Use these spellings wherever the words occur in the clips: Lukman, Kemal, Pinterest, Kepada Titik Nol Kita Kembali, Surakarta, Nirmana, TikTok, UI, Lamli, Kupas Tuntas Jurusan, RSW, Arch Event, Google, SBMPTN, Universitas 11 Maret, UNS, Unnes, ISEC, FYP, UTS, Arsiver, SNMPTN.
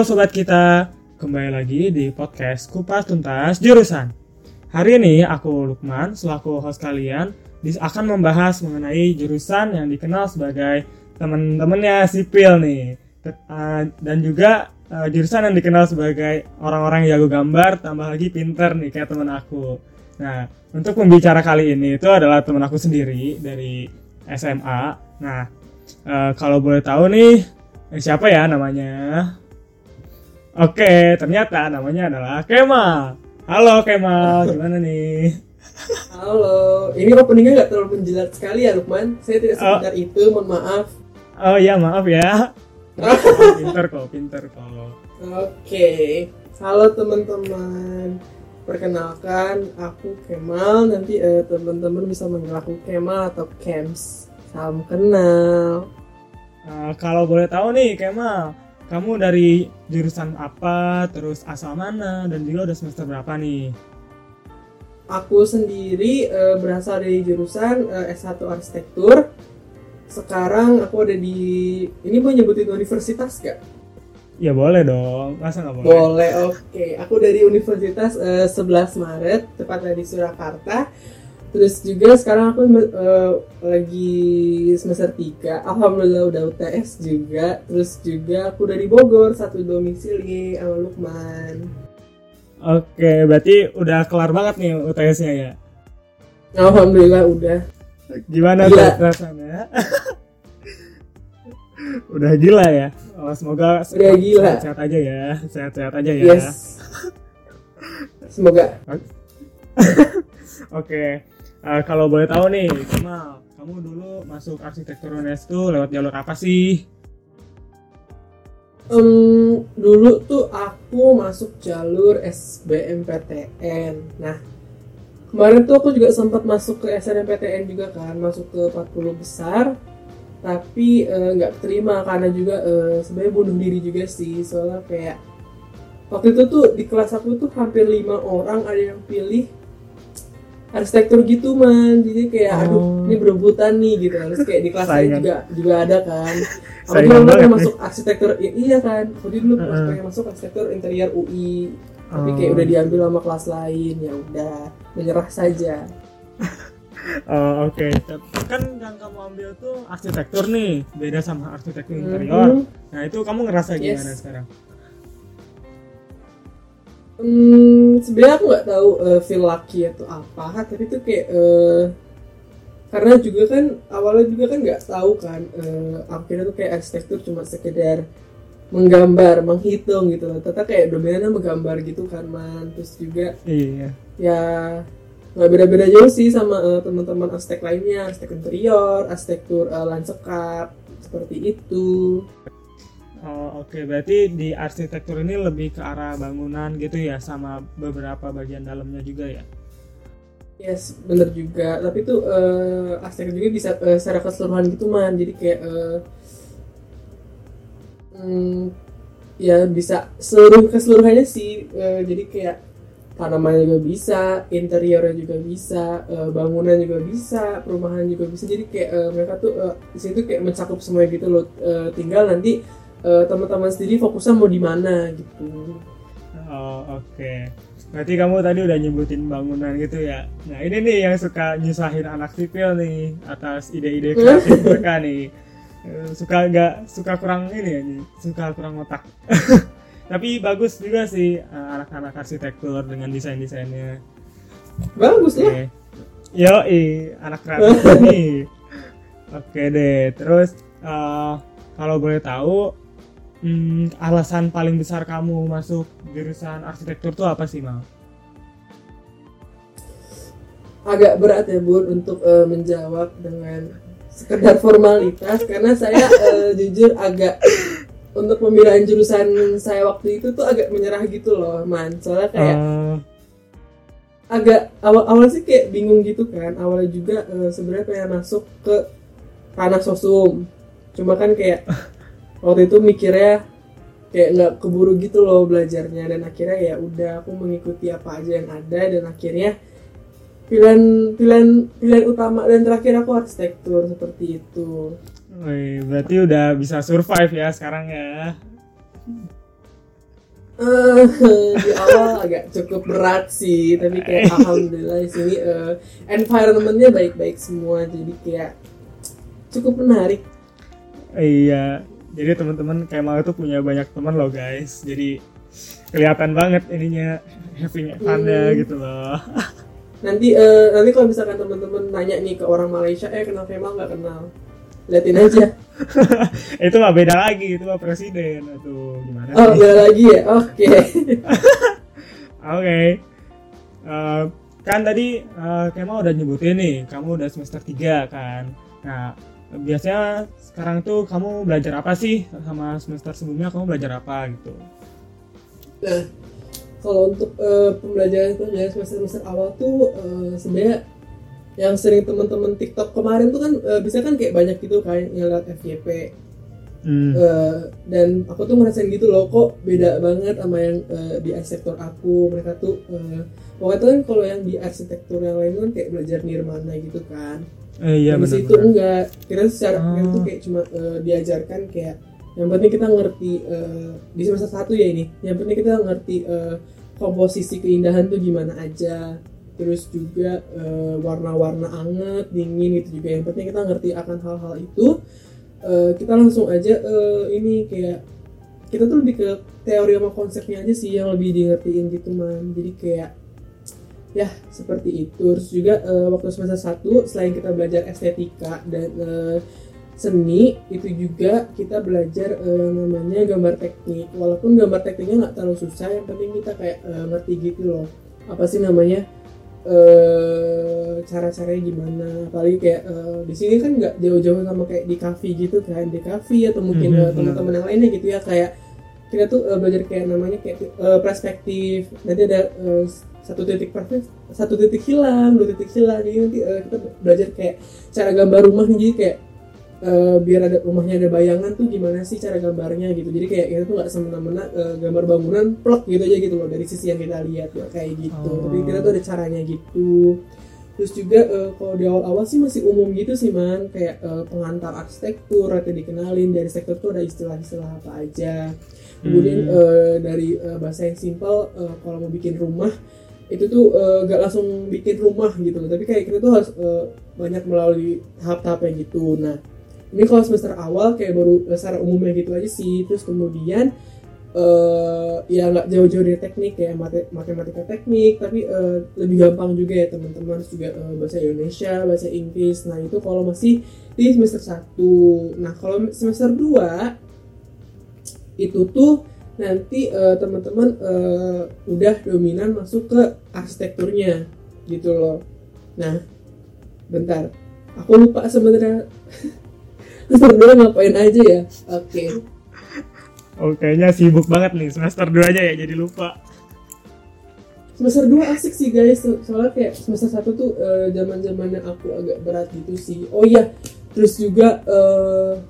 Halo sobat kita, kembali lagi di podcast Kupas Tuntas Jurusan. Hari ini aku Lukman, selaku host kalian, akan membahas mengenai jurusan yang dikenal sebagai teman-temannya sipil nih. Dan juga jurusan yang dikenal sebagai orang-orang jago gambar, tambah lagi pinter nih kayak teman aku. Nah, untuk pembicara kali ini itu adalah teman aku sendiri dari SMA. Nah, kalau boleh tahu nih, siapa ya namanya? Oke, ternyata namanya adalah Kemal. Halo Kemal, gimana nih? Halo, ini openingnya nggak terlalu menjelat sekali ya Lukman. Saya tidak sebentar itu, mohon maaf. Oh iya, maaf ya. Pinter kok. Oke, halo teman-teman. Perkenalkan, aku Kemal. Nanti teman-teman bisa manggil aku Kemal atau Kems. Salam kenal. Kalau boleh tahu nih Kemal, kamu dari jurusan apa, terus asal mana, dan juga udah semester berapa nih? Aku sendiri berasal dari jurusan S1 Arsitektur. Sekarang aku ada di, ini mau nyebutin universitas gak? Ya boleh dong, masa gak boleh? Boleh, oke. Aku dari Universitas 11 Maret, tepatnya di Surakarta. Terus juga sekarang aku lagi semester 3, alhamdulillah udah UTS juga. Terus juga aku dari Bogor, satu domisili sama Lukman. Oke, berarti udah kelar banget nih UTS-nya ya? Alhamdulillah udah. Gimana tuh rasanya? Udah gila ya? Oh, semoga sehat-sehat aja ya. Yes. Semoga. Oke. Kalau boleh tahu nih, Kemal, kamu dulu masuk arsitektur Unnes tuh lewat jalur apa sih? Dulu tuh aku masuk jalur SBMPTN. Nah, kemarin tuh aku juga sempat masuk ke SNMPTN juga kan, masuk ke 40 besar. Tapi nggak terima karena juga sebenarnya bunuh diri juga sih, soalnya kayak waktu itu tuh di kelas aku tuh hampir 5 orang ada yang pilih arsitektur gitu man, jadi kayak aduh ini berebutan nih gitu. Terus kayak di kelas saya juga ada kan. Aku dulu pengen masuk arsitektur, iya kan. Aku dulu pengen masuk arsitektur interior UI, tapi kayak udah diambil sama kelas lain, ya udah menyerah saja. Oke. Kan yang kamu ambil tuh arsitektur nih, beda sama arsitektur interior. Nah itu kamu ngerasa gimana sekarang? Sebenarnya aku nggak tahu feel lucky atau apa, tapi itu kayak karena juga kan awalnya juga kan nggak tahu kan, akhirnya tuh kayak arsitektur cuma sekedar menggambar, menghitung gitu. Ternyata kayak dominannya menggambar gitu kan man. Terus juga ya nggak beda-beda jauh sih sama teman-teman arsitek lainnya, arsitek interior, arsitektur landscape seperti itu. Oh, oke, berarti di arsitektur ini lebih ke arah bangunan gitu ya, sama beberapa bagian dalamnya juga ya? Yes, bener juga. Tapi tuh arsitektur juga bisa secara keseluruhan gitu man, jadi kayak ya bisa seluruh keseluruhannya sih. Jadi kayak tanaman juga bisa, interiornya juga bisa, bangunan juga bisa, perumahan juga bisa. Jadi kayak mereka tuh di situ kayak mencakup semua gitu loh. Tinggal nanti teman-teman sendiri fokusnya mau di mana gitu. Oh, oke. Berarti kamu tadi udah nyebutin bangunan gitu ya. Nah, ini nih yang suka nyusahin anak sipil nih atas ide-ide kreatif mereka nih. Suka kurang otak. Tapi bagus juga sih anak-anak arsitektur dengan desain-desainnya. Bagus ya. Yoi, anak kreatif nih. Oke deh. Terus kalau boleh tahu alasan paling besar kamu masuk jurusan arsitektur itu apa sih, Mal? Agak berat ya, Bun, untuk menjawab dengan sekedar formalitas karena saya jujur agak untuk pemilihan jurusan saya waktu itu tuh agak menyerah gitu loh, Man. Soalnya kayak agak awal sih kayak bingung gitu kan. Awalnya juga sebenarnya pengen masuk ke ranah sosum. Cuma kan kayak waktu itu mikirnya kayak nggak keburu gitu loh belajarnya, dan akhirnya ya udah aku mengikuti apa aja yang ada, dan akhirnya pilihan utama dan terakhir aku arsitektur seperti itu. Wih, berarti udah bisa survive ya sekarang ya? Di awal agak cukup berat sih, tapi kayak alhamdulillah di sini environmentnya baik-baik semua, jadi kayak cukup menarik. Iya, jadi teman-teman Kemal itu punya banyak teman loh guys, jadi kelihatan banget ininya having fun-nya gitu loh. Nanti kalau misalkan teman-teman nanya nih ke orang Malaysia, kenal Kemal nggak kenal? Liatin aja. Itu mah beda lagi, itu mah presiden atau gimana? Oh, beda lagi ya. Oke. Kan tadi Kemal udah nyebutin nih, kamu udah semester 3 kan. Nah, biasanya sekarang tuh kamu belajar apa sih? Sama semester sebelumnya kamu belajar apa gitu? Nah, kalau untuk pembelajaran itu dari semester awal tuh sebenarnya yang sering teman-teman TikTok kemarin tuh kan bisa kan kayak banyak gitu kayak ngeliat FYP dan aku tuh ngerasain gitu loh, kok beda banget sama yang di arsitektur aku. Mereka tuh waktu itu kan kalau yang di arsitektur yang lain kan kayak belajar nirmana gitu kan, iya, di situ enggak, kita secara itu kayak cuma diajarkan kayak yang penting kita ngerti di semester 1 ya ini, yang penting kita ngerti komposisi keindahan tuh gimana aja. Terus juga warna-warna anget, dingin gitu juga. Yang penting kita ngerti akan hal-hal itu. Kita langsung aja ini kayak kita tuh lebih ke teori sama konsepnya aja sih yang lebih diingetin gitu man. Jadi kayak ya seperti itu. Terus juga waktu semester 1 selain kita belajar estetika dan seni, itu juga kita belajar namanya gambar teknik. Walaupun gambar tekniknya nggak terlalu susah, yang penting kita kayak ngerti gitu loh. Apa sih namanya? Cara-caranya gimana, apalagi kayak di sini kan nggak jauh-jauh sama kayak di kafe gitu kan, di kafe atau mungkin teman-teman yang lainnya gitu ya, kayak kita tuh belajar kayak namanya kayak perspektif, nanti ada satu titik perspektif, satu titik hilang, dua titik hilang, jadi nanti kita belajar kayak cara gambar rumah nih, jadi kayak biar ada rumahnya ada bayangan tuh gimana sih cara gambarnya gitu, jadi kayak kita tuh nggak semena-mena gambar bangunan plek gitu aja gitu loh dari sisi yang kita lihat ya, kayak gitu. Tapi kita tuh ada caranya gitu. Terus juga kalau di awal-awal sih masih umum gitu sih man, kayak pengantar arsitektur atau dikenalin dari sektor tuh ada istilah-istilah apa aja. Kemudian dari bahasa yang simpel, kalau mau bikin rumah itu tuh gak langsung bikin rumah gitu loh, tapi kayak kita tuh harus banyak melalui tahap-tahapnya gitu. Nah, ini kalau semester awal kayak baru secara umumnya gitu aja sih. Terus kemudian ya nggak jauh-jauh dari teknik ya, matematika teknik, tapi lebih gampang juga ya teman-teman. Terus juga bahasa Indonesia, bahasa Inggris. Nah itu kalau masih di semester 1. Nah kalau semester 2 itu tuh nanti teman-teman udah dominan masuk ke arsitekturnya gitu loh. Nah bentar, aku lupa sebenarnya. Semester 2 ngapain aja ya? Oke, kayaknya sibuk banget nih semester 2 aja ya, jadi lupa. Semester 2 asik sih guys, soalnya kayak semester 1 tuh zaman-zamannya aku agak berat gitu sih. Oh iya, terus juga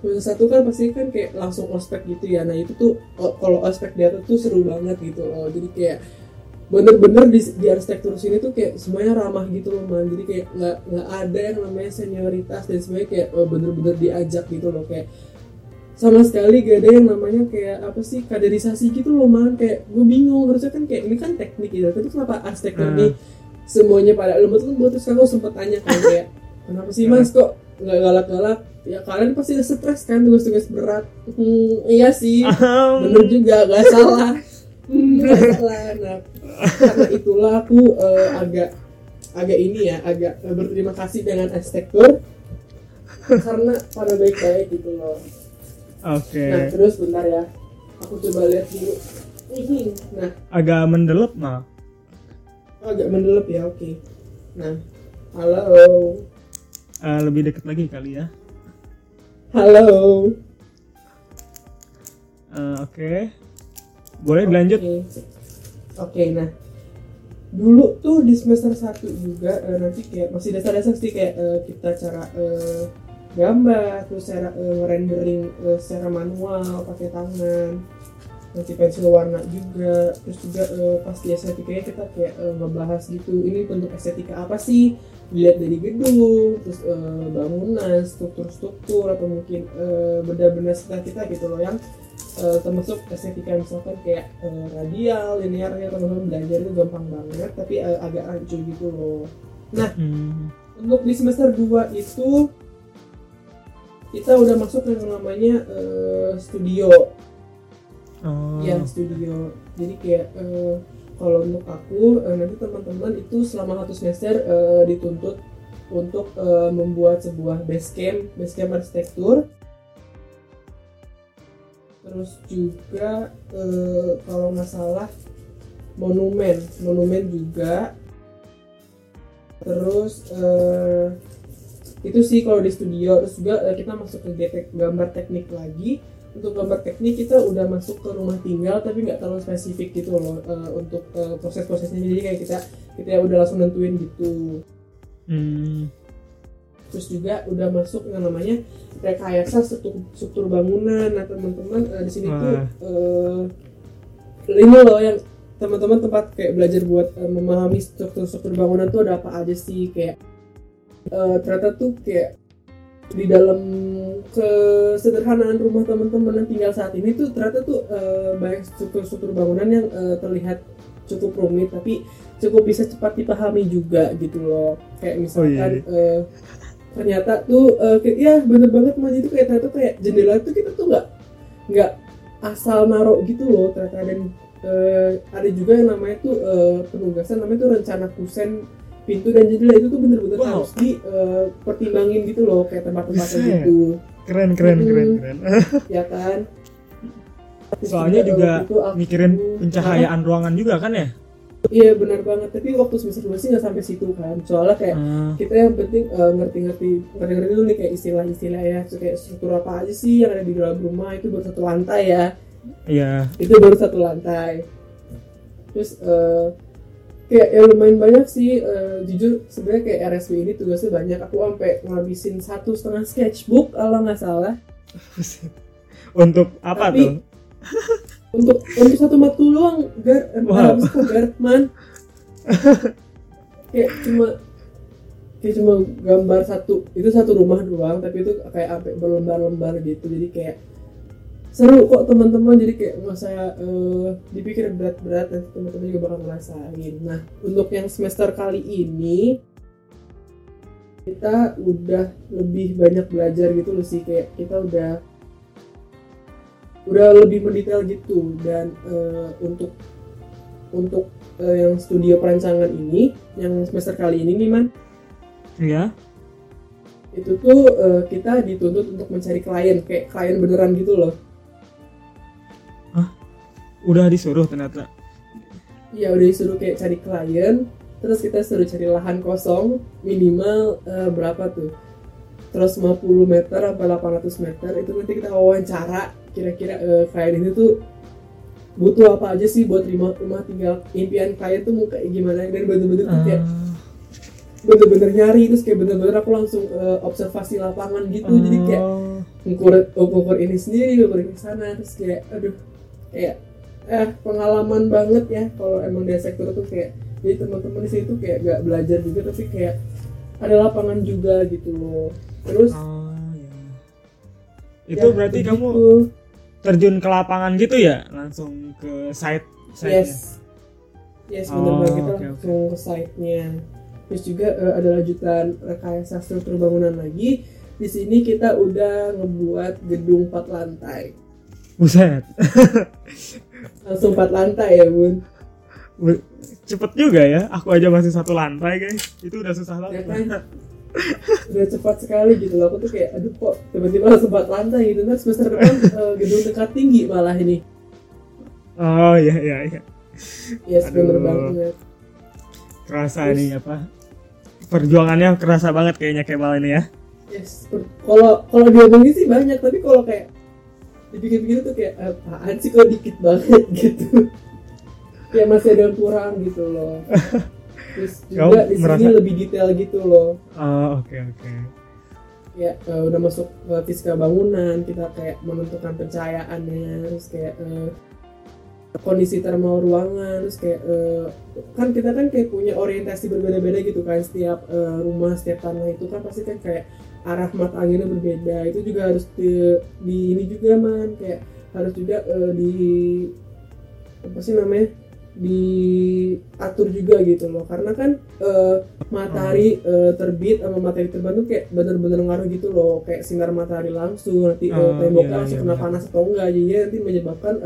semester 1 kan pasti kan kayak langsung ospek gitu ya. Nah itu tuh kalau ospek di atas tuh seru banget gitu loh. Jadi kayak bener-bener di arsitektur sini tuh kayak semuanya ramah gitu loh man, jadi kayak nggak ada yang namanya senioritas dan semuanya kayak bener-bener diajak gitu loh, kayak sama sekali gak ada yang namanya kayak apa sih kaderisasi gitu loh man. Kayak gue bingung, harusnya kan kayak ini kan teknik gitu, tapi kenapa arsitektur ini semuanya pada lembut-lembut. Terus aku sempet tanya kan kayak kenapa sih mas kok nggak galak-galak ya, kalian pasti udah stres kan tugas-tugas berat. Iya sih, bener juga, nggak salah. Nah, karena itulah aku agak ini ya, agak berterima kasih dengan arsitektur karena pada baik-baik gitu loh. Oke. Nah terus bentar ya, aku coba lihat dulu. Nah agak mendelep mah. Agak mendelep ya, oke. Nah halo. Lebih dekat lagi kali ya. Halo. Oke. Boleh dilanjut. Oke, nah dulu tuh di semester 1 juga nanti kayak masih dasar-dasar sih kayak kita cara gambar, terus cara rendering secara manual pakai tangan, nanti pensil warna juga. Terus juga pas di estetikanya kita kayak ngebahas gitu, ini bentuk estetika apa sih, dilihat dari gedung, terus bangunan, struktur-struktur atau mungkin benda-benda sekitar kita gitu loh yang termasuk estetika misalkan kayak radial, linearnya teman-teman belajar itu gampang banget tapi agak hancur gitu loh. Nah, untuk di semester 2 itu kita udah masuk ke yang namanya studio. Ya, studio. Jadi kayak kalau untuk aku nanti teman-teman itu selama 1 semester dituntut untuk membuat sebuah base camp arsitektur. Terus juga kalau masalah monumen juga. Terus itu sih kalau di studio. Terus juga kita masuk ke gambar teknik lagi. Untuk gambar teknik kita udah masuk ke rumah tinggal tapi nggak terlalu spesifik gitu loh untuk proses-prosesnya, jadi kayak kita udah langsung nentuin gitu. Terus juga udah masuk yang namanya rekayasa struktur bangunan. Nah teman-teman di sini tuh ini loh yang teman-teman tempat kayak belajar buat memahami struktur bangunan tuh ada apa aja sih, kayak ternyata tuh kayak di dalam kesederhanaan rumah teman-teman yang tinggal saat ini tuh ternyata tuh banyak struktur-struktur bangunan yang terlihat cukup rumit tapi cukup bisa cepat dipahami juga gitu loh. Kayak misalkan ternyata tuh kayak, ya bener banget mas, itu kayak ternyata kayak jendela tuh kita tuh nggak asal naruh gitu loh ternyata. Dan ada juga yang namanya tuh penugasan namanya tuh rencana kusen pintu dan jendela, itu tuh bener-bener harus dipertimbangin gitu loh, kayak tempat-tempatnya gitu. Keren. Ya kan? Soalnya juga mikirin pencahayaan ruangan juga kan ya? Iya benar banget, tapi waktu semester 2 sih nggak sampai situ kan. Soalnya kayak kita yang penting ngerti-ngerti dulu nih kayak istilah-istilah ya, kayak struktur apa aja sih yang ada di dalam rumah, itu baru 1 lantai ya. Iya. Itu baru 1 lantai. Terus kayak ya lumayan banyak sih, jujur sebenarnya kayak RSW ini tugasnya banyak. Aku sampai ngabisin 1,5 sketchbook kalau nggak salah. Untuk apa tapi, tuh? Untuk 1 matkul doang, habis itu Gartman. kayak cuma gambar 1, itu 1 rumah doang, tapi itu kayak sampai berlembar-lembar gitu. Jadi kayak seru kok teman-teman, jadi kayak nggak saya dipikir berat-berat, nanti teman-teman juga bakal ngerasain. Nah untuk yang semester kali ini kita udah lebih banyak belajar gitu loh sih, kayak kita udah lebih mendetail gitu. Dan untuk yang studio perancangan ini yang semester kali ini nih man ya, itu tuh kita dituntut untuk mencari klien, kayak klien beneran gitu loh. Udah disuruh ternyata? Iya udah disuruh kayak cari klien, terus kita suruh cari lahan kosong minimal berapa tuh? Terus 50 meter apa 800 meter, itu nanti kita wawancara kira-kira klien itu tuh butuh apa aja sih buat rumah tinggal impian klien tuh mau kayak gimana. Dan bener-bener kayak bener-bener nyari, terus kayak bener-bener aku langsung observasi lapangan gitu. Jadi kayak ngukur ini sendiri, ngukur ini sana, terus kayak aduh kayak pengalaman banget ya kalau emang di sektor tuh kayak. Jadi teman-teman di situ kayak gak belajar juga tapi kayak ada lapangan juga gitu loh. Terus ya. Itu ya, berarti begitu. Kamu terjun ke lapangan gitu ya, langsung ke site-nya? Yes benar banget, kita langsung ke site-nya. Terus juga ada lanjutan rekayasa struktur bangunan lagi. Di sini kita udah ngebuat gedung 4 lantai. Buset. Langsung 4 lantai ya bun. Cepet juga ya, aku aja masih 1 lantai guys. Itu udah susah banget ya kan? Udah cepat sekali gitu loh. Aku tuh kayak aduh kok tiba-tiba langsung 4 lantai gitu. Nah semester depan gedung tingkat tinggi malah ini. Oh iya. Yes bener banget. Kerasa nih apa, perjuangannya kerasa banget kayaknya Kemal ini ya. Yes, kalau diomongin sih banyak, tapi kalau kayak dipikir-pikir tuh kayak apaan sih kok dikit banget gitu. Ya masih ada yang kurang gitu loh. Terus juga di sini lebih detail gitu loh. Oke. Ya udah masuk ke fiska bangunan, kita kayak menentukan pencahayaannya, terus kayak kondisi termal ruangan, terus kayak kan kita kan kayak punya orientasi berbeda-beda gitu kan, setiap rumah, setiap tanah itu kan pasti kan kayak arah mata anginnya berbeda. Itu juga harus di ini juga man, kayak harus juga diatur juga gitu loh, karena kan matahari terbit sama matahari terbenam tuh kayak bener-bener ngaruh gitu loh, kayak sinar matahari langsung nanti temboknya langsung kena panas atau enggak, jadinya nanti menyebabkan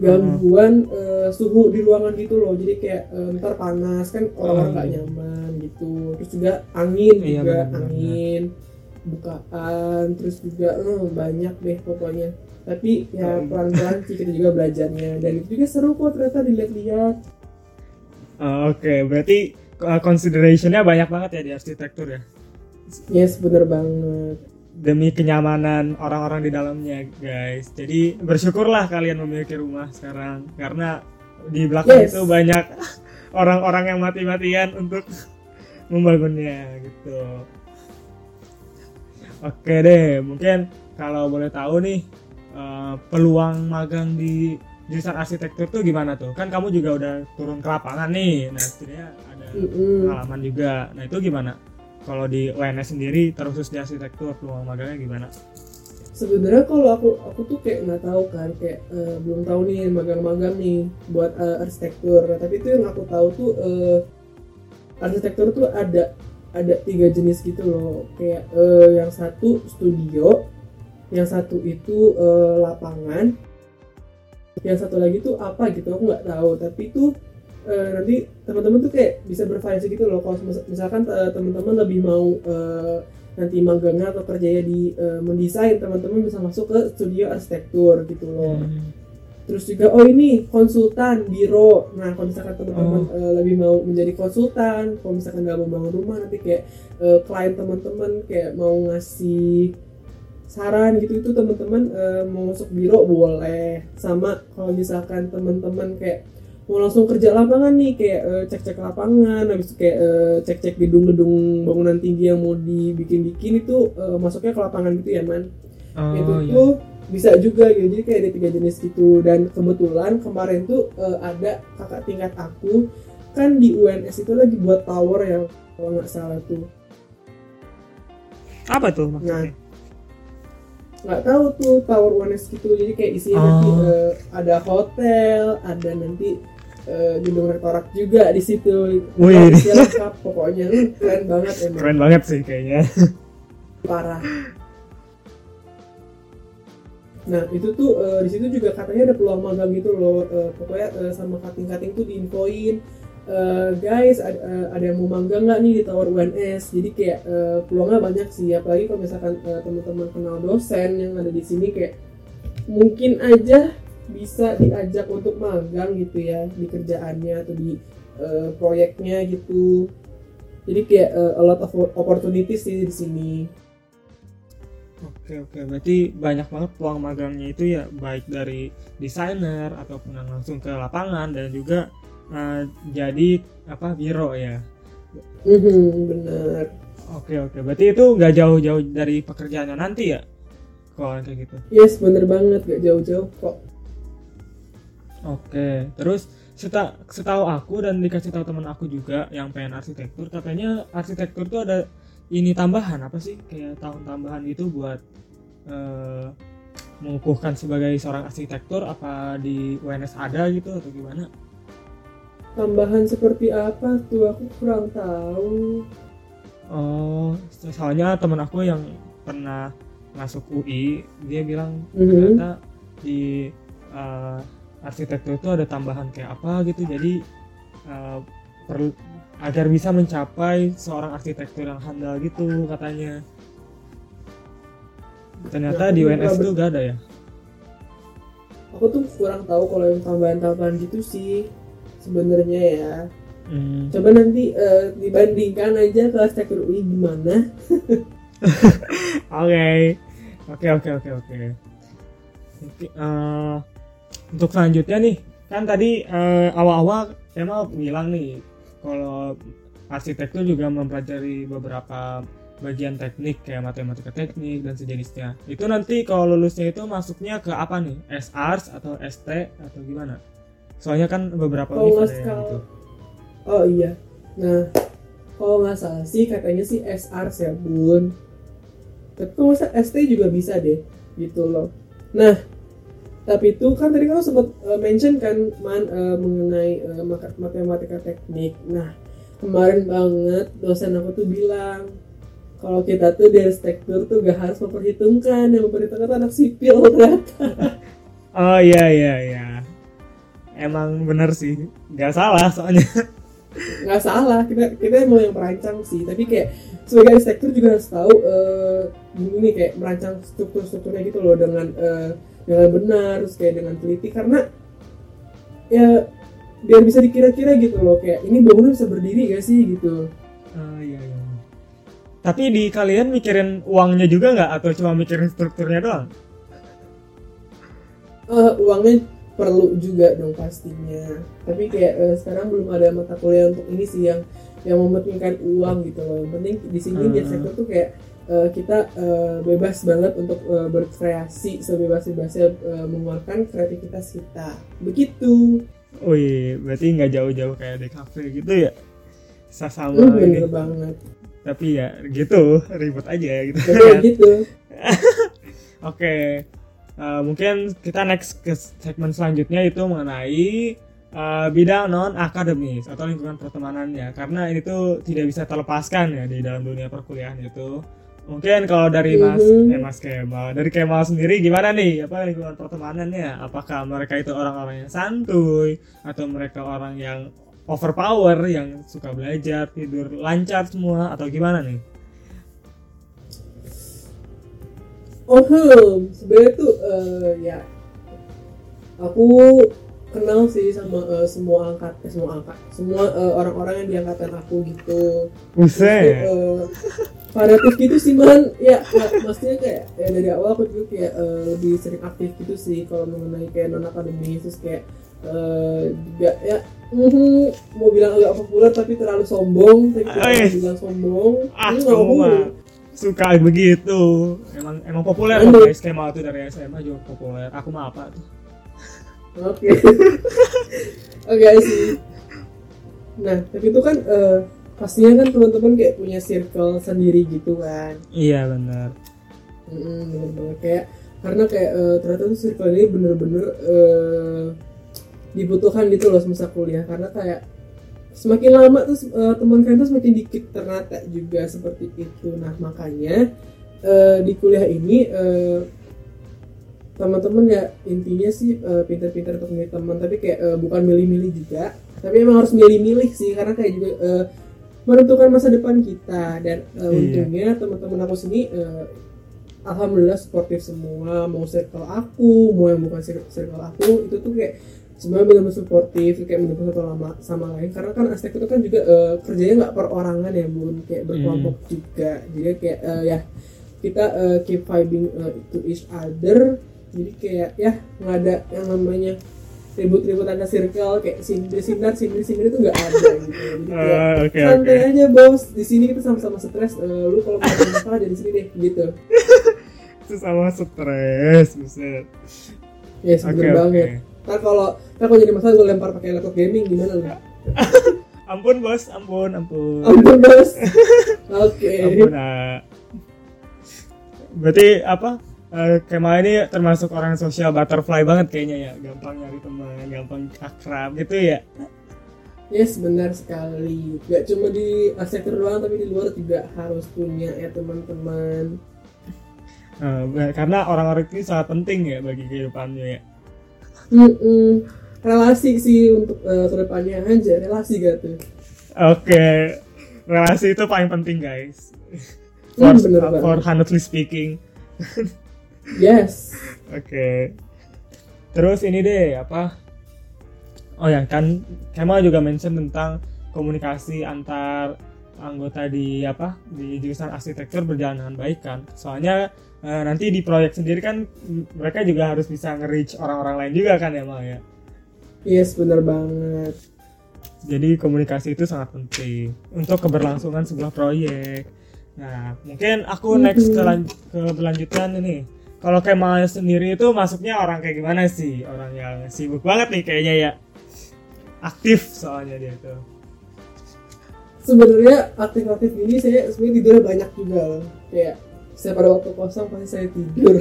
gangguan suhu di ruangan gitu loh, jadi kayak ntar panas kan orang-orang nggak nyaman gitu. Terus juga angin, angin bukaan, terus juga banyak deh pokoknya. Tapi ya pelan-pelan sih kita juga belajarnya, dan itu juga seru kok ternyata dilihat-lihat. Oke, berarti consideration-nya banyak banget ya di arsitektur ya? Yes, bener banget. Demi kenyamanan orang-orang di dalamnya guys, jadi bersyukurlah kalian memiliki rumah sekarang, karena di belakang itu banyak orang-orang yang mati-matian untuk membangunnya gitu. Oke deh, mungkin kalau boleh tahu nih, peluang magang di jurusan arsitektur tuh gimana tuh? Kan kamu juga udah turun ke lapangan nih, nah sebenarnya ada pengalaman juga. Nah itu gimana? Kalau di UNS sendiri, terkhusus di arsitektur, peluang magangnya gimana? Sebenarnya kalau aku tuh kayak nggak tahu kan, kayak belum tahu nih magang-magang nih buat arsitektur. Nah, tapi itu yang aku tahu tuh arsitektur tuh ada 3 jenis gitu loh, kayak yang satu studio, yang satu itu lapangan, yang satu lagi tuh apa gitu aku nggak tahu. Tapi itu nanti teman-teman tuh kayak bisa bervariasi gitu loh. Kalau misalkan teman-teman lebih mau nanti magangnya atau kerjanya di mendesain, teman-teman bisa masuk ke studio arsitektur gitu loh. Terus juga ini konsultan biro. Nah kalau misalkan teman-teman lebih mau menjadi konsultan, kalau misalkan nggak mau bangun rumah, nanti kayak klien teman-teman kayak mau ngasih saran gitu, itu teman-teman mau masuk biro boleh. Sama kalau misalkan teman-teman kayak mau langsung kerja lapangan nih, kayak cek-cek lapangan, habis itu kayak cek-cek gedung-gedung bangunan tinggi yang mau dibikin-bikin, itu masuknya ke lapangan gitu ya man. Itu bisa juga gitu. Jadi kayak ada 3 jenis gitu. Dan kebetulan kemarin tuh ada kakak tingkat aku kan di UNS itu lagi buat tower ya kalau nggak salah tuh. Apa tuh maksudnya? Nah, nggak tahu tuh tower UNS gitu, jadi kayak isinya nanti ada hotel, ada nanti gedung rektorat juga di situ. Wih, lengkap pokoknya, keren banget emang. Keren banget sih kayaknya. Parah. Nah itu tuh di situ juga katanya ada peluang magang gitu loh, pokoknya sama kating-kating tuh diinfoin. Guys, ada yang mau magang nggak nih di tower UNS? Jadi kayak peluangnya banyak sih, apalagi kalau misalkan teman-teman kenal dosen yang ada di sini, kayak mungkin aja bisa diajak untuk magang gitu ya di kerjaannya atau di proyeknya gitu. Jadi kayak a lot of opportunities sih di sini. Oke, berarti banyak banget peluang magangnya itu ya, baik dari desainer ataupun langsung ke lapangan dan juga jadi apa biro ya? Benar. Oke. Berarti itu nggak jauh-jauh dari pekerjaannya nanti ya? Kalau kayak gitu? Yes, benar banget, nggak jauh-jauh kok. Oke. Terus setahu aku dan dikasih tahu teman aku juga yang pengen arsitektur, katanya arsitektur tuh ada ini tambahan apa sih? Kayak tahun tambahan gitu buat mengukuhkan sebagai seorang arsitektur, apa di UNS ada gitu atau gimana? Tambahan seperti apa tuh, aku kurang tahu. Oh, soalnya teman aku yang pernah masuk UI, dia bilang ternyata di arsitektur itu ada tambahan kayak apa gitu. Jadi agar bisa mencapai seorang arsitektur yang handal gitu katanya. Ternyata di UNS itu gak ada ya? Aku tuh kurang tahu kalau yang tambahan-tambahan gitu sih sebenarnya ya. Coba nanti dibandingkan aja ke arsitektur UI gimana. Oke. Untuk selanjutnya nih, kan tadi awal-awal Kemal bilang nih kalau arsitektur juga mempelajari beberapa bagian teknik kayak matematika teknik dan sejenisnya. Itu nanti kalau lulusnya itu masuknya ke apa nih? SARS atau ST atau gimana? Soalnya kan beberapa univ ada yang gitu. Oh iya. Nah, kalau nggak salah sih katanya sih SRs ya bun. Tapi kalau ST juga bisa deh, gitu loh. Nah, Tapi itu kan tadi kamu sempat mention kan mengenai matematika teknik. Nah, kemarin banget dosen aku tuh bilang kalau kita tuh dari arsitektur tuh gak harus memperhitungkan, yang memperhitungkan tuh anak sipil ternyata. Oh iya. Emang bener sih, gak salah soalnya. Gak salah, kita emang yang merancang sih. Tapi kayak sebagai arsitektur juga harus tahu ini kayak merancang struktur-strukturnya gitu loh dengan benar, terus kayak dengan teliti karena ya biar bisa dikira-kira gitu loh kayak ini bangunan bisa berdiri gak sih gitu. Iya. Tapi di kalian mikirin uangnya juga nggak atau cuma mikirin strukturnya doang? Uangnya perlu juga dong pastinya. Tapi kayak sekarang belum ada mata kuliah untuk ini sih yang mementingkan uang gitu loh. Yang penting di sini di sektor tuh kayak kita bebas banget untuk berkreasi sebebas-bebasnya mengeluarkan kreativitas kita. Begitu. Wih, berarti nggak jauh-jauh kayak DKV gitu ya? Sama ini. Bener banget. Tapi ya gitu, ribut aja gitu. Gitu. Oke. Mungkin kita next ke segmen selanjutnya itu mengenai bidang non-akademis atau lingkungan pertemanannya. Karena ini tuh tidak bisa terlepaskan ya di dalam dunia perkuliahan itu. Mungkin kalau dari Kemal sendiri gimana nih? Apa lingkungan pertemanannya? Apakah mereka itu orang-orang yang santuy atau mereka orang yang overpower yang suka belajar, tidur lancar semua, atau gimana nih? Sebenarnya tuh ya aku kenal sih sama semua orang-orang yang di angkatan aku gitu. Buset. Paratif gitu sih man, ya maksudnya kayak ya dari awal aku juga kayak lebih sering aktif gitu sih kalau mengenai kayak non akademis terus kayak juga ya mau bilang agak populer tapi terlalu sombong, tapi kalau bilang sombong ini nggak boleh. Suka begitu, emang populer guys. Kemal tuh dari SMA juga populer. Aku mah apa tuh? Oke sih. Nah tapi itu kan pastinya kan teman-teman kayak punya circle sendiri gitu kan. Iya benar. Benar banget kayak karena kayak ternyata tuh circle ini bener-bener dibutuhkan gitu loh semasa kuliah karena kayak semakin lama terus teman kalian tuh semakin dikit ternyata juga seperti itu. Nah makanya di kuliah ini teman-teman ya intinya sih pintar-pintar untuk milih teman tapi kayak bukan milih-milih juga tapi emang harus milih-milih sih karena kayak juga menentukan masa depan kita dan untungnya teman-teman aku sini alhamdulillah sportif semua, mau circle aku mau yang bukan circle aku itu tuh kayak sebenarnya benar-benar suportif kayak mendukung satu sama lain karena kan arsitek itu kan juga kerjanya nggak perorangan ya bun kayak berkelompok juga jadi kayak ya kita keep vibing to each other. Jadi kayak ya nggak ada yang namanya ribut-ribut ada circle kayak sindir-sindir itu nggak ada gitu. Jadi kayak santai aja bos, di sini kita sama-sama stres. Lu kalau mau masalah jadi sini deh gitu. Sama stres buset. Ya yes, bener banget. Ntar kalau jadi masalah gue lempar pakai laptop gaming gimana lu? Ampun bos, ampun. Ampun bos. Oke. Ampun. Berarti apa? Kemal ini termasuk orang sosial butterfly banget kayaknya ya, gampang nyari teman, gampang akrab gitu ya. Yes, benar sekali. Gak cuma di sektor doang, tapi di luar juga harus punya ya teman-teman. Karena orang-orang ini sangat penting ya bagi kehidupannya ya. Relasi sih untuk kedepannya aja, relasi gak tuh? Oke. Relasi itu paling penting guys. For honestly speaking. Yes. Oke. Terus ini deh apa? Oh ya kan Kemal juga mention tentang komunikasi antar anggota di jurusan arsitektur berjalan dengan baik kan. Soalnya nanti di proyek sendiri kan mereka juga harus bisa nge-reach orang-orang lain juga kan ya Mal ya. Yes benar banget. Jadi komunikasi itu sangat penting untuk keberlangsungan sebuah proyek. Nah, mungkin aku next ke berlanjutan ini. Kalau Kemal sendiri itu masuknya orang kayak gimana sih? Orang yang sibuk banget nih kayaknya ya. Aktif soalnya dia tuh. Sebenarnya aktif-aktif ini saya sebenarnya tidurnya banyak juga loh. Kayak saya pada waktu kosong pasti saya tidur.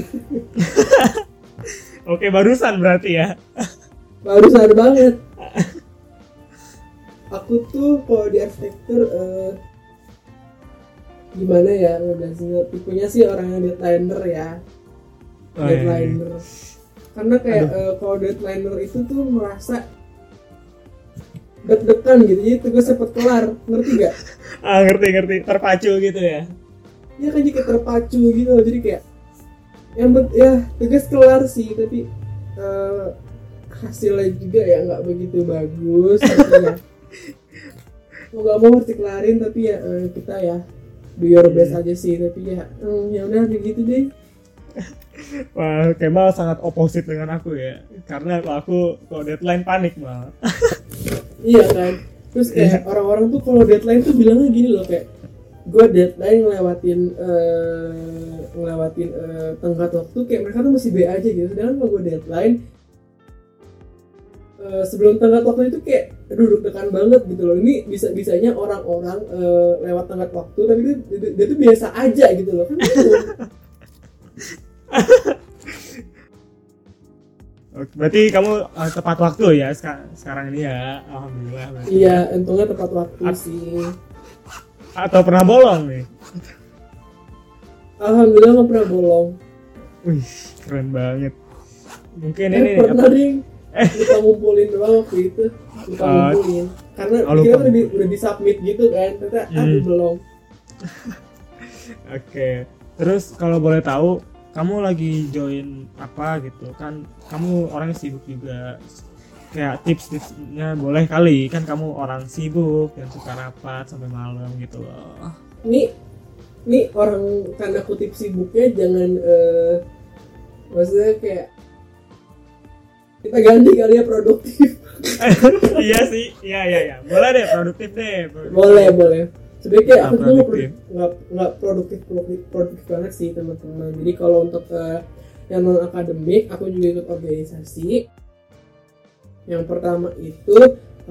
Oke, barusan berarti ya. Barusan banget. Aku tuh kalau di arsitektur gimana ya ngejelasnya, tipenya sih orang yang deadliner ya. Deadliner. Oh, iya. Karena kayak kalau deadliner itu tuh merasa deg-degan gitu, jadi tugas cepet kelar, ngerti gak? Ah, ngerti, terpacu gitu ya? Ya kan jadi terpacu gitu loh, jadi kayak ya tugas kelar sih, tapi hasilnya juga ya gak begitu bagus ya. Mau gak mau harus dikelarin, tapi ya kita ya do your best aja sih, tapi ya yaudah begitu deh. Wah, Kemal sangat oposit dengan aku ya, karena aku kalau deadline panik malah. Iya kan, terus kayak orang-orang tuh kalau deadline tuh bilangnya gini loh, kayak gue deadline ngelewatin tenggat waktu, kayak mereka tuh masih B aja gitu. Sedangkan kalau gue deadline sebelum tenggat waktu itu kayak aduh deg-degan banget gitu loh. Ini bisanya orang-orang lewat tenggat waktu tapi dia tuh biasa aja gitu loh kan gitu. Berarti kamu tepat waktu ya sekarang ini ya, alhamdulillah. Berarti. Iya, untungnya tepat waktu sih. Atau pernah bolong nih? Alhamdulillah nggak pernah bolong. Wih, keren banget. Mungkin ini pernah ding. Lupa ngumpulin doang waktu itu. Lupa ngumpulin. Karena kita udah di submit gitu kan, ternyata belum. Oke. Terus kalau boleh tahu, kamu lagi join apa gitu kan, kamu orangnya sibuk juga, kayak tips-tipsnya boleh kali, kan kamu orang sibuk yang suka rapat sampai malam gitu loh. Nih orang tanda kutip sibuknya jangan maksudnya kayak kita ganti kali ya produktif. Iya sih, iya boleh deh, produktif deh, boleh. Sebenarnya aku tuh nggak produktif banget sih teman-teman. Jadi kalau untuk yang non akademik, aku juga ikut organisasi. Yang pertama itu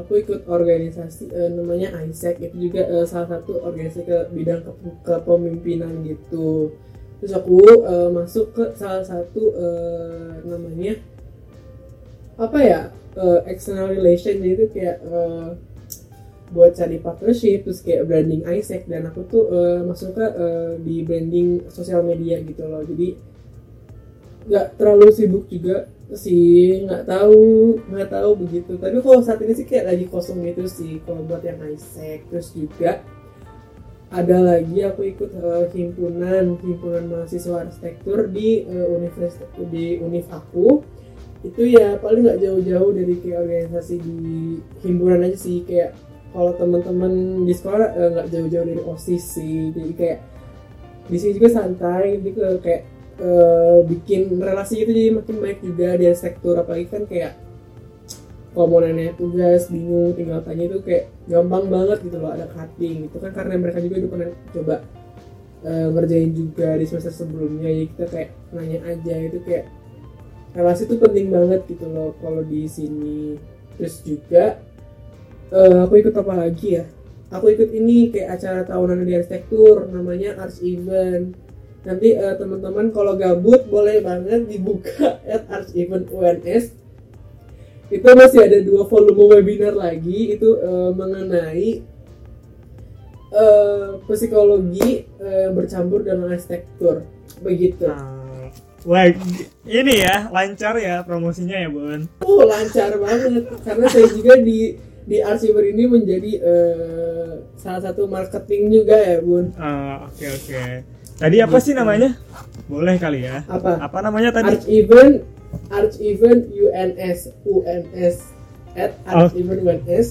aku ikut organisasi namanya ISEC, itu juga salah satu organisasi ke bidang kepemimpinan gitu. Terus aku masuk ke salah satu namanya apa ya, external relation, jadi itu kayak buat cari partnership, terus kayak branding ISEC, dan aku tuh masuknya di branding sosial media gitu loh. Jadi nggak terlalu sibuk juga sih, nggak tahu begitu. Tapi kalau saat ini sih kayak lagi kosong gitu sih kalau buat yang ISEC. Terus juga ada lagi aku ikut himpunan mahasiswa arsitektur di universitas, di univ aku. Itu ya paling nggak jauh-jauh dari kayak organisasi di himpunan aja sih. Kayak kalau teman-teman di sekolah nggak jauh-jauh dari OSIS sih, jadi kayak di sini juga santai, jadi kayak bikin relasi gitu, jadi makin baik juga di sektor. Apalagi kan kayak kalau mau nanya tugas bingung tinggal tanya, itu kayak gampang banget gitu loh, ada cutting gitu kan, karena mereka juga udah pernah coba ngerjain juga di semester sebelumnya, jadi kita kayak nanya aja gitu. Kayak relasi itu penting banget gitu loh kalau di sini. Terus juga aku ikut apa lagi ya? Aku ikut ini kayak acara tahunan di arsitektur, namanya Arch Event. Nanti teman-teman kalau gabut boleh banget dibuka at Arch Event Unnes. Itu masih ada 2 volume webinar lagi, itu mengenai psikologi bercampur dengan arsitektur, begitu. Like, ini ya lancar ya promosinya ya Bun. Lancar banget, karena saya juga di Arsiver ini menjadi salah satu marketing juga ya Bun. Oke. Tadi apa sih namanya? Boleh kali ya. Apa namanya tadi? Arch Event UNS @archevent.us.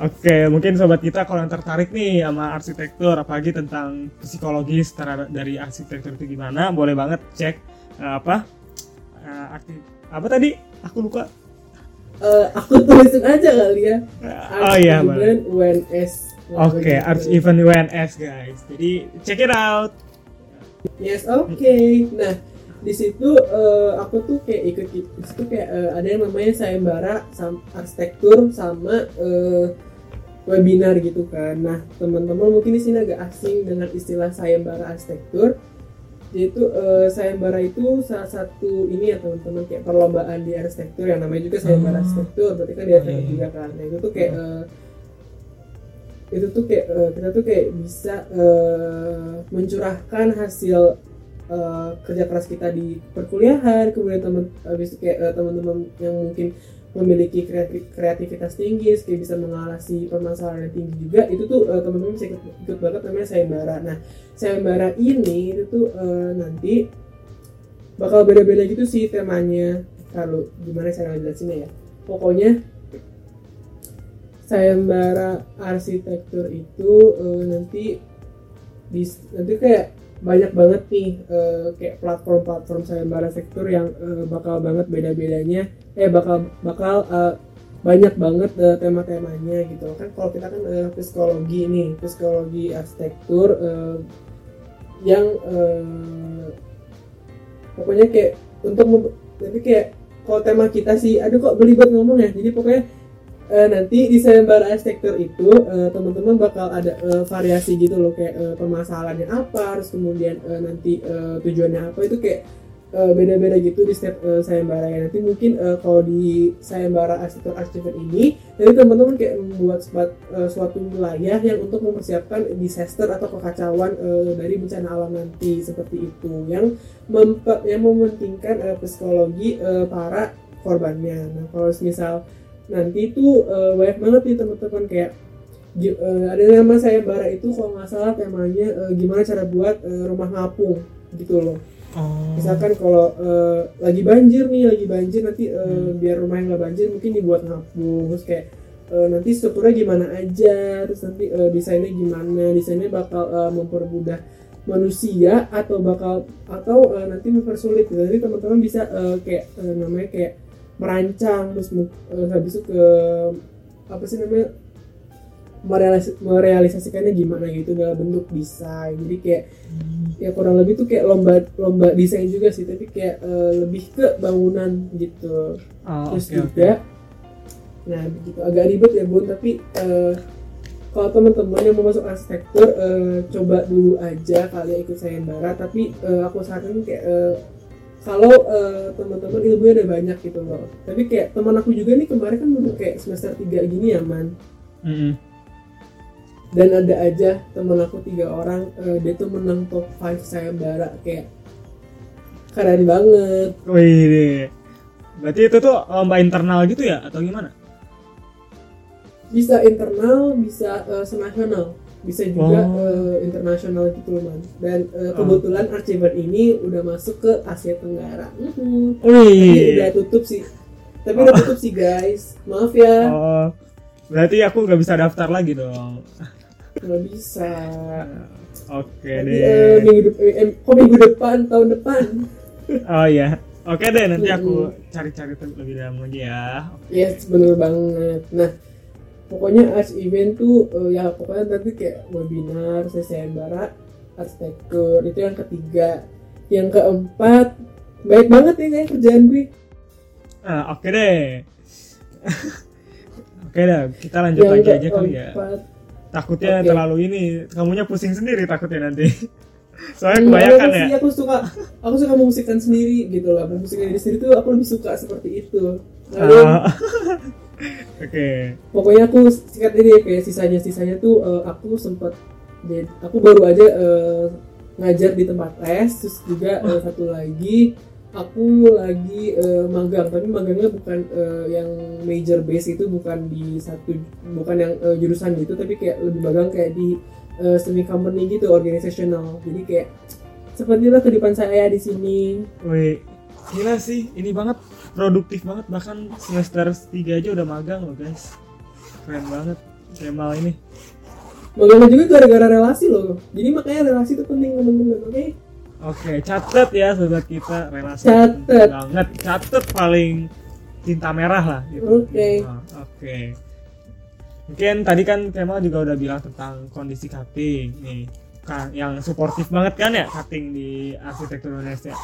Oke, mungkin sobat kita kalau yang tertarik nih sama arsitektur, apalagi tentang psikologi secara dari arsitektur itu gimana, boleh banget cek apa tadi? Aku lupa. Aku tulisin aja kali ya. Event UNS. Oke, Arch Event UNS guys. Jadi check it out. Yes, okay. Nah, di situ aku tuh kayak ikut itu kayak ada yang namanya sayembara arsitektur sama webinar gitu kan. Nah, teman-teman mungkin di sini agak asing dengan istilah sayembara arsitektur. Yaitu sayembara itu salah satu ini ya teman-teman, kayak perlombaan di arsitektur yang namanya juga sayembara arsitektur, berarti kan di arsitektur juga kan. Nah, itu tuh kayak kita tuh kayak bisa mencurahkan hasil kerja keras kita di perkuliahan, kemudian habis itu kayak teman-teman yang mungkin memiliki kreativitas tinggi, kayak bisa mengatasi permasalahan yang tinggi juga. Itu tuh teman-teman bisa ikut banget namanya sayembara. Nah, sayembara ini itu tuh nanti bakal beda-beda gitu sih temanya. Kalau gimana saya jelasinnya ya. Pokoknya sayembara arsitektur itu nanti kayak banyak banget nih kayak platform-platform sayembara sektor yang bakal banget beda-bedanya, banyak banget tema-temanya gitu kan. Kalau kita kan psikologi nih, psikologi arsitektur yang pokoknya kayak jadi kayak kalau tema kita sih aduh kok belibet ngomong ya, jadi pokoknya nanti di sayembara arsitektur itu teman-teman bakal ada variasi gitu loh, kayak permasalahannya apa, terus kemudian nanti tujuannya apa, itu kayak beda-beda gitu di setiap sayembara ya. Nanti mungkin kalau di sayembara arsitektur Arch Event ini, nanti teman-teman kayak membuat suatu wilayah yang untuk mempersiapkan disaster atau kekacauan dari bencana alam nanti, seperti itu, yang mementingkan psikologi para korbannya. Nah, kalau misal nanti itu banyak banget nih teman-teman, kayak ada nama sayembara itu kalau nggak salah temanya gimana cara buat rumah ngapung gitu loh. Misalkan kalau lagi banjir nanti biar rumahnya nggak banjir mungkin dibuat ngapung, terus kayak nanti strukturnya gimana aja, terus nanti desainnya gimana, desainnya bakal mempermudah manusia atau nanti mempersulit. Jadi teman-teman bisa namanya kayak merancang, terus habis itu merealisasikannya gimana gitu dalam bentuk desain. Jadi kayak ya kurang lebih tuh kayak lomba desain juga sih, tapi kayak lebih ke bangunan gitu. Nah begitu, agak ribet ya Bun, tapi kalau teman-teman yang mau masuk arsitektur coba dulu aja kalian ikut sayembara, tapi aku saranin kayak kalau teman-teman ilmunya ada banyak gitu loh. Tapi kayak teman aku juga nih kemarin kan udah kayak semester 3 gini ya Man. Dan ada aja teman aku 3 orang dia tuh menang top 5 sayembara, kayak keren banget. Wih, berarti itu tuh lomba internal gitu ya atau gimana? Bisa internal, bisa senasional, bisa juga internasional gitu loh Man. Dan kebetulan Arch Event ini udah masuk ke Asia Tenggara. Tapi udah tutup sih. Udah tutup sih guys. Maaf ya. Berarti aku nggak bisa daftar lagi dong. Nggak bisa. Oke deh. Minggu depan, tahun depan. Oh iya. Oke deh, nanti aku cari-cari lebih dalam lagi ya. Yes, bener banget. Nah, pokoknya Arch Event tuh ya pokoknya nanti kayak webinar, sayembara arsitektur, itu yang ketiga. Yang keempat, baik banget ya kayak kerjaan gue. Oke deh. Oke deh, kita lanjut yang lagi aja kali ya. Takutnya terlalu ini, kamunya pusing sendiri takutnya nanti. Soalnya kebanyakan ya. Sih, aku suka memusikkan sendiri gitu lah. Memusikkan diri sendiri tuh aku lebih suka seperti itu. Oke. Pokoknya aku sikat diri kayak sisanya tuh aku baru aja ngajar di tempat les, terus juga satu lagi aku lagi magang, tapi magangnya bukan yang major base itu, bukan yang jurusan gitu, tapi kayak lebih magang kayak di semi company gitu, organizational. Jadi kayak seperti lah kehidupan saya di sini. Wih, gila sih, ini banget. Produktif banget, bahkan semester 3 aja udah magang loh guys. Keren banget Kemal ini. Magangnya juga gara-gara relasi loh. Jadi makanya relasi itu penting teman-teman, Oke, catet ya sobat kita, relasi catet banget. Catet paling tinta merah lah gitu. Oke. Mungkin tadi kan Kemal juga udah bilang tentang kondisi cutting nih. Yang suportif banget kan ya cutting di arsitektur Indonesia.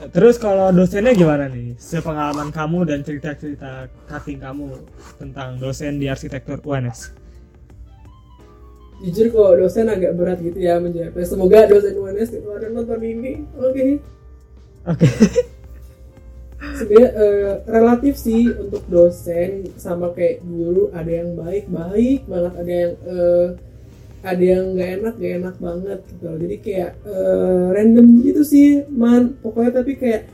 Terus kalau dosennya gimana nih? Sepengalaman kamu dan cerita-cerita cutting kamu tentang dosen di arsitektur UNS. Jujur kok dosen agak berat gitu ya menjawabnya. Semoga dosen Unnes dikeluarin nonton ini. Oke. Sebenarnya relatif sih untuk dosen sama kayak guru, ada yang baik banget, ada yang nggak enak banget gitu. Jadi kayak random gitu sih, man. Pokoknya tapi kayak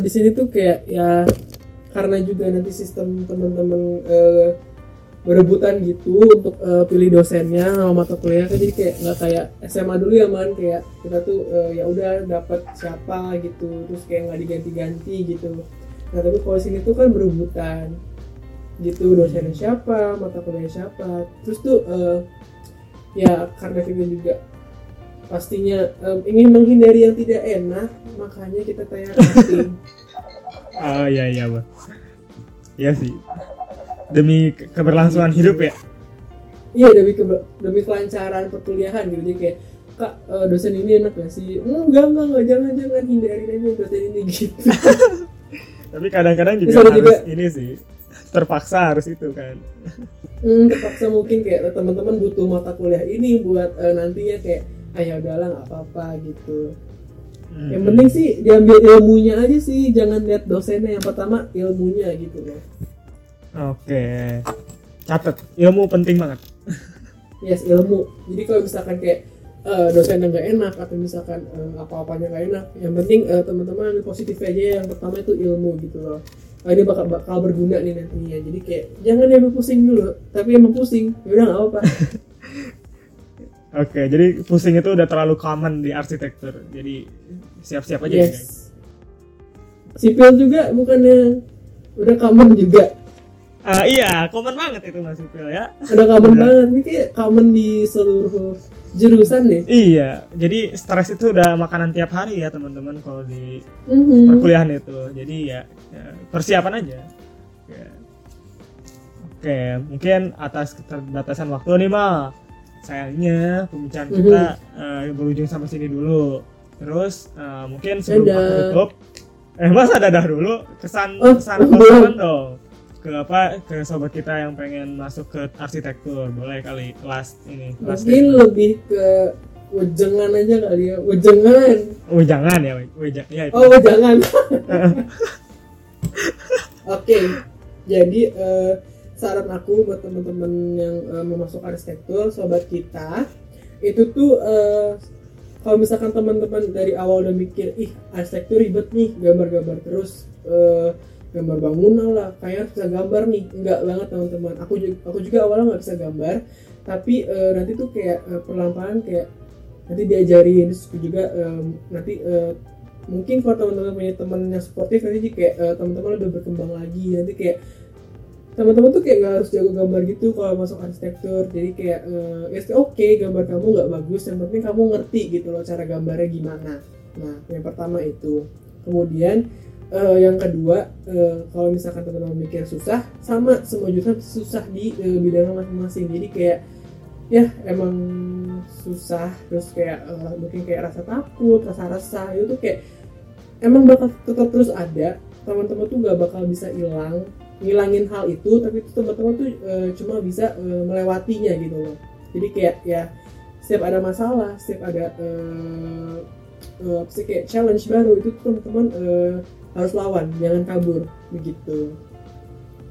di sini tuh kayak ya karena juga nanti sistem teman-teman berebutan gitu untuk pilih dosennya sama mata kuliah, jadi kayak nggak kayak SMA dulu ya, man, kayak kita tuh ya udah dapat siapa gitu terus kayak nggak diganti-ganti gitu. Nah tapi kalau sini tuh kan berebutan gitu, dosennya siapa, mata kuliah siapa, terus tuh ya karena kita juga pastinya ingin menghindari yang tidak enak, makanya kita tanya casting. Oh iya bang, iya sih. Demi keberlangsungan hidup ya? Iya, demi kelancaran perkuliahan gitu. Jadi kayak, kak dosen ini enak gak sih? Enggak, jangan, hindarin aja dosen ini gitu. Tapi kadang-kadang juga harus ini sih, terpaksa harus itu kan. Terpaksa mungkin kayak teman-teman butuh mata kuliah ini buat nantinya kayak, ya udahlah gak apa-apa gitu. Yang penting sih diambil ilmunya aja sih, jangan lihat dosennya, yang pertama ilmunya gitu loh. Oke, catat, ilmu penting banget. Yes, ilmu. Jadi kalau misalkan kayak dosennya nggak enak atau misalkan apa-apanya nggak enak, yang penting teman-teman positif aja, yang pertama itu ilmu gitu loh. Ini bakal berguna nih nantinya. Jadi kayak jangan diambil pusing dulu, tapi emang pusing, yaudah nggak apa-apa. Oke, jadi pusing itu udah terlalu common di arsitektur. Jadi siap-siap aja. Yes. Guys. Sipil juga bukannya udah common juga. Iya, common banget itu Mas Sipil ya. Udah common banget, ini kayak common di seluruh jurusan deh. Iya, jadi stres itu udah makanan tiap hari ya teman-teman kalau di perkuliahan itu. Jadi ya persiapan aja. Ya. Oke, mungkin atas keterbatasan waktu nih Mal. Sayangnya pembicaraan kita berujung sampai sini dulu. Terus mungkin sebelum aku tutup, Mas dadah dulu kesan teman-teman dong. Ke sobat kita yang pengen masuk ke arsitektur, boleh kali kelas ini lebih ke wejangan aja kali ya, wejangan. Oke. Jadi saran aku buat teman-teman yang mau masuk arsitektur, sobat kita itu tuh kalau misalkan teman-teman dari awal udah mikir arsitektur ribet nih, gambar-gambar terus, gambar bangunan lah, kayak bisa gambar nih. Enggak banget teman-teman, aku juga awalnya nggak bisa gambar, tapi nanti tuh kayak perlahan-lahan kayak nanti diajarin. Terus juga nanti mungkin kalau teman-teman punya teman yang sportif, nanti kayak teman-teman lebih berkembang lagi. Nanti kayak teman-teman tuh kayak nggak harus jago gambar gitu kalau masuk arsitektur. Jadi kayak gambar kamu nggak bagus, yang penting kamu ngerti gitu loh cara gambarnya gimana. Nah yang pertama itu. Kemudian yang kedua, kalau misalkan teman-teman mikir susah, sama semua jurusan susah di bidangnya masing-masing. Jadi kayak ya emang susah, terus kayak mungkin kayak rasa takut, rasa resah itu tuh kayak emang bakal tetap terus ada. Teman-teman tuh gak bakal bisa ngilangin hal itu, tapi tuh teman-teman tuh cuma bisa melewatinya gitu loh. Jadi kayak ya setiap ada masalah, setiap ada kayak challenge baru itu teman-teman harus lawan, jangan kabur begitu.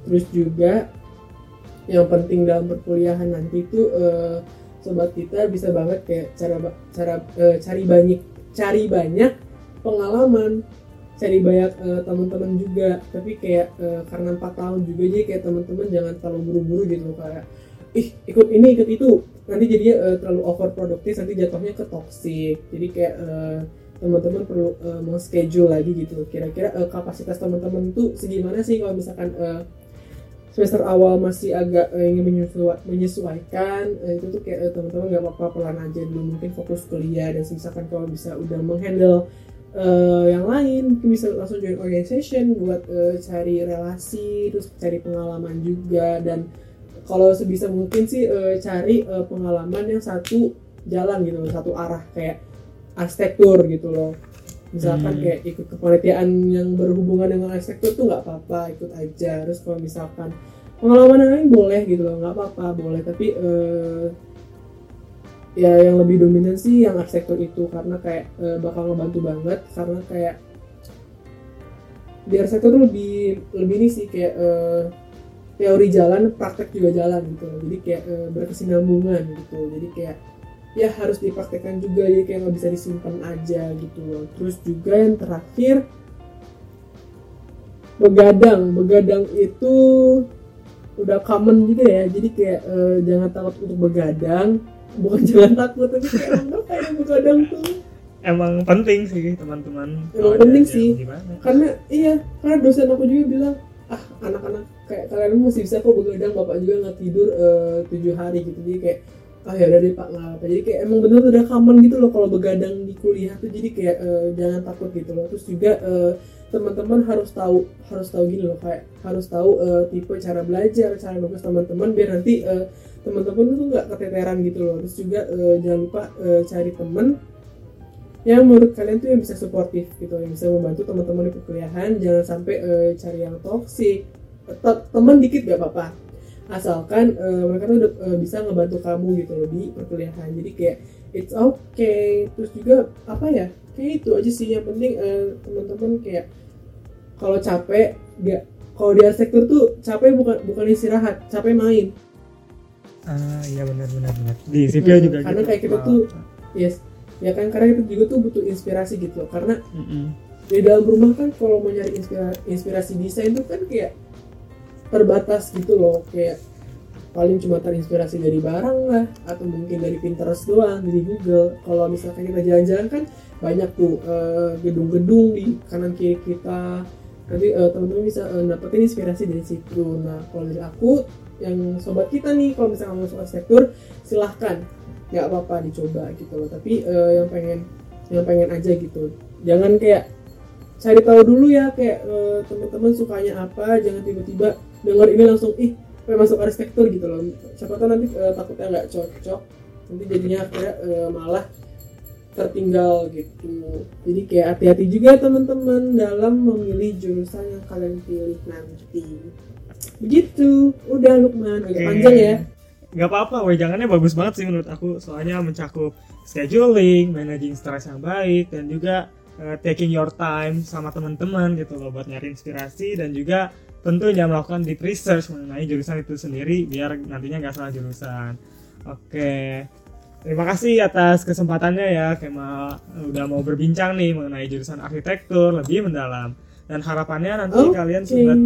Terus juga yang penting dalam perkuliahan nanti itu sobat kita bisa banget kayak cari banyak pengalaman, cari banyak teman-teman juga. Tapi kayak karena 4 tahun juga, jadi kayak teman-teman jangan terlalu buru-buru gitu loh, kayak ikut ini ikut itu, nanti jadinya terlalu overproduktif, nanti jatuhnya ke toksik. Jadi kayak teman-teman perlu meng-schedule lagi gitu. Kira-kira kapasitas teman-teman tuh segimana sih? Kalau misalkan semester awal masih agak ingin menyesuaikan, itu tuh kayak teman-teman nggak apa-apa, pelan aja dulu, mungkin fokus kuliah. Dan misalkan kalau bisa udah menghandle yang lain, bisa langsung join organization buat cari relasi, terus cari pengalaman juga. Dan kalau sebisa mungkin sih cari pengalaman yang satu jalan gitu, satu arah kayak arsitektur gitu loh. Misalkan kayak ikut kepanitiaan yang berhubungan dengan arsitektur tuh nggak apa-apa, ikut aja. Terus kalau misalkan pengalaman lain boleh gitu loh, nggak apa-apa boleh, tapi ya yang lebih dominan sih yang arsitektur itu, karena kayak bakal ngebantu banget, karena kayak di arsitektur tuh lebih ini sih kayak teori jalan, praktek juga jalan gitu, jadi kayak berkesinambungan gitu, jadi kayak ya harus dipraktekkan juga, jadi kayak nggak bisa disimpan aja gitu loh. Terus juga yang terakhir begadang itu udah common juga ya, jadi kayak jangan takut untuk begadang, bukan jangan takut, tapi kayak emang kayak begadang tuh emang penting sih teman-teman, emang penting sih gimana? Karena iya, karena dosen aku juga bilang anak-anak kayak kalian masih bisa kok begadang, bapak juga nggak tidur 7 hari gitu, jadi kayak ya udah deh pak nggak apa, jadi kayak emang bener udah common gitu loh kalau begadang di kuliah tuh, jadi kayak jangan takut gitu loh. Terus juga teman-teman harus tahu gini loh, kayak harus tahu tipe cara belajar, cara bagus teman-teman biar nanti teman-teman tuh nggak keteteran gitu loh. Terus juga jangan lupa cari teman yang menurut kalian tuh yang bisa suportif gitu, yang bisa membantu teman-teman di perkuliahan. Jangan sampai cari yang toksik, teman dikit gak apa-apa, asalkan mereka tuh bisa ngebantu kamu gitu loh di perkuliahan, jadi kayak it's okay. Terus juga apa ya, kayak itu aja sih yang penting teman-teman, kayak kalau capek nggak, kalau di arsitektur tuh capek bukan istirahat, capek main. Iya benar di CPO juga karena gitu. Kayak kita tuh yes ya kan, karena kita juga tuh butuh inspirasi gitu loh, karena di dalam rumah kan kalau mau nyari inspirasi desain tuh kan kayak terbatas gitu loh, kayak paling cuma terinspirasi dari barang lah, atau mungkin dari Pinterest doang, dari Google. Kalau misalkan kita jalan-jalan kan banyak tuh gedung-gedung di kanan kiri kita, nanti teman-teman bisa dapetin inspirasi dari situ. Nah kalau dari aku, yang sobat kita nih, kalau misalkan masuk arsitektur silahkan, nggak apa-apa dicoba gitu loh, tapi yang pengen aja gitu, jangan kayak cari tahu dulu ya, kayak teman-teman sukanya apa, jangan tiba-tiba denger ini langsung masuk arsitektur gitu loh. Siapa tahu nanti takutnya nggak cocok, nanti jadinya akhirnya malah tertinggal gitu. Jadi kayak hati-hati juga teman-teman dalam memilih jurusan yang kalian pilih nanti. Begitu, udah Lukman, agak panjang ya. Nggak apa-apa, wejangannya bagus banget sih menurut aku, soalnya mencakup scheduling, managing stress yang baik, dan juga taking your time sama teman-teman gitu loh buat nyari inspirasi, dan juga tentunya melakukan deep research mengenai jurusan itu sendiri biar nantinya nggak salah jurusan. Oke, terima kasih atas kesempatannya ya Kemal, udah mau berbincang nih mengenai jurusan arsitektur lebih mendalam, dan harapannya nanti kalian sobat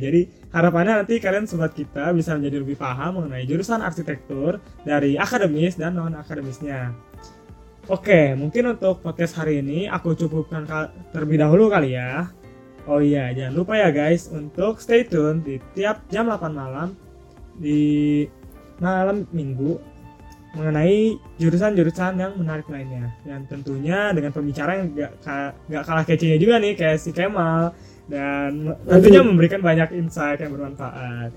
jadi harapannya nanti kalian sobat kita bisa menjadi lebih paham mengenai jurusan arsitektur dari akademis dan non-akademisnya. Oke, mungkin untuk podcast hari ini aku cukupkan terlebih dahulu kali ya. Oh iya, jangan lupa ya guys untuk stay tune di tiap jam 8 malam di malam minggu mengenai jurusan-jurusan yang menarik lainnya. Dan tentunya dengan pembicara yang gak kalah kece-nya juga nih kayak si Kemal, dan tentunya memberikan banyak insight yang bermanfaat.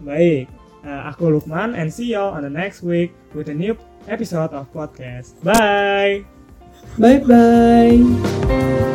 Baik, aku Lukman and see you on the next week with a new episode of podcast. Bye. Bye bye.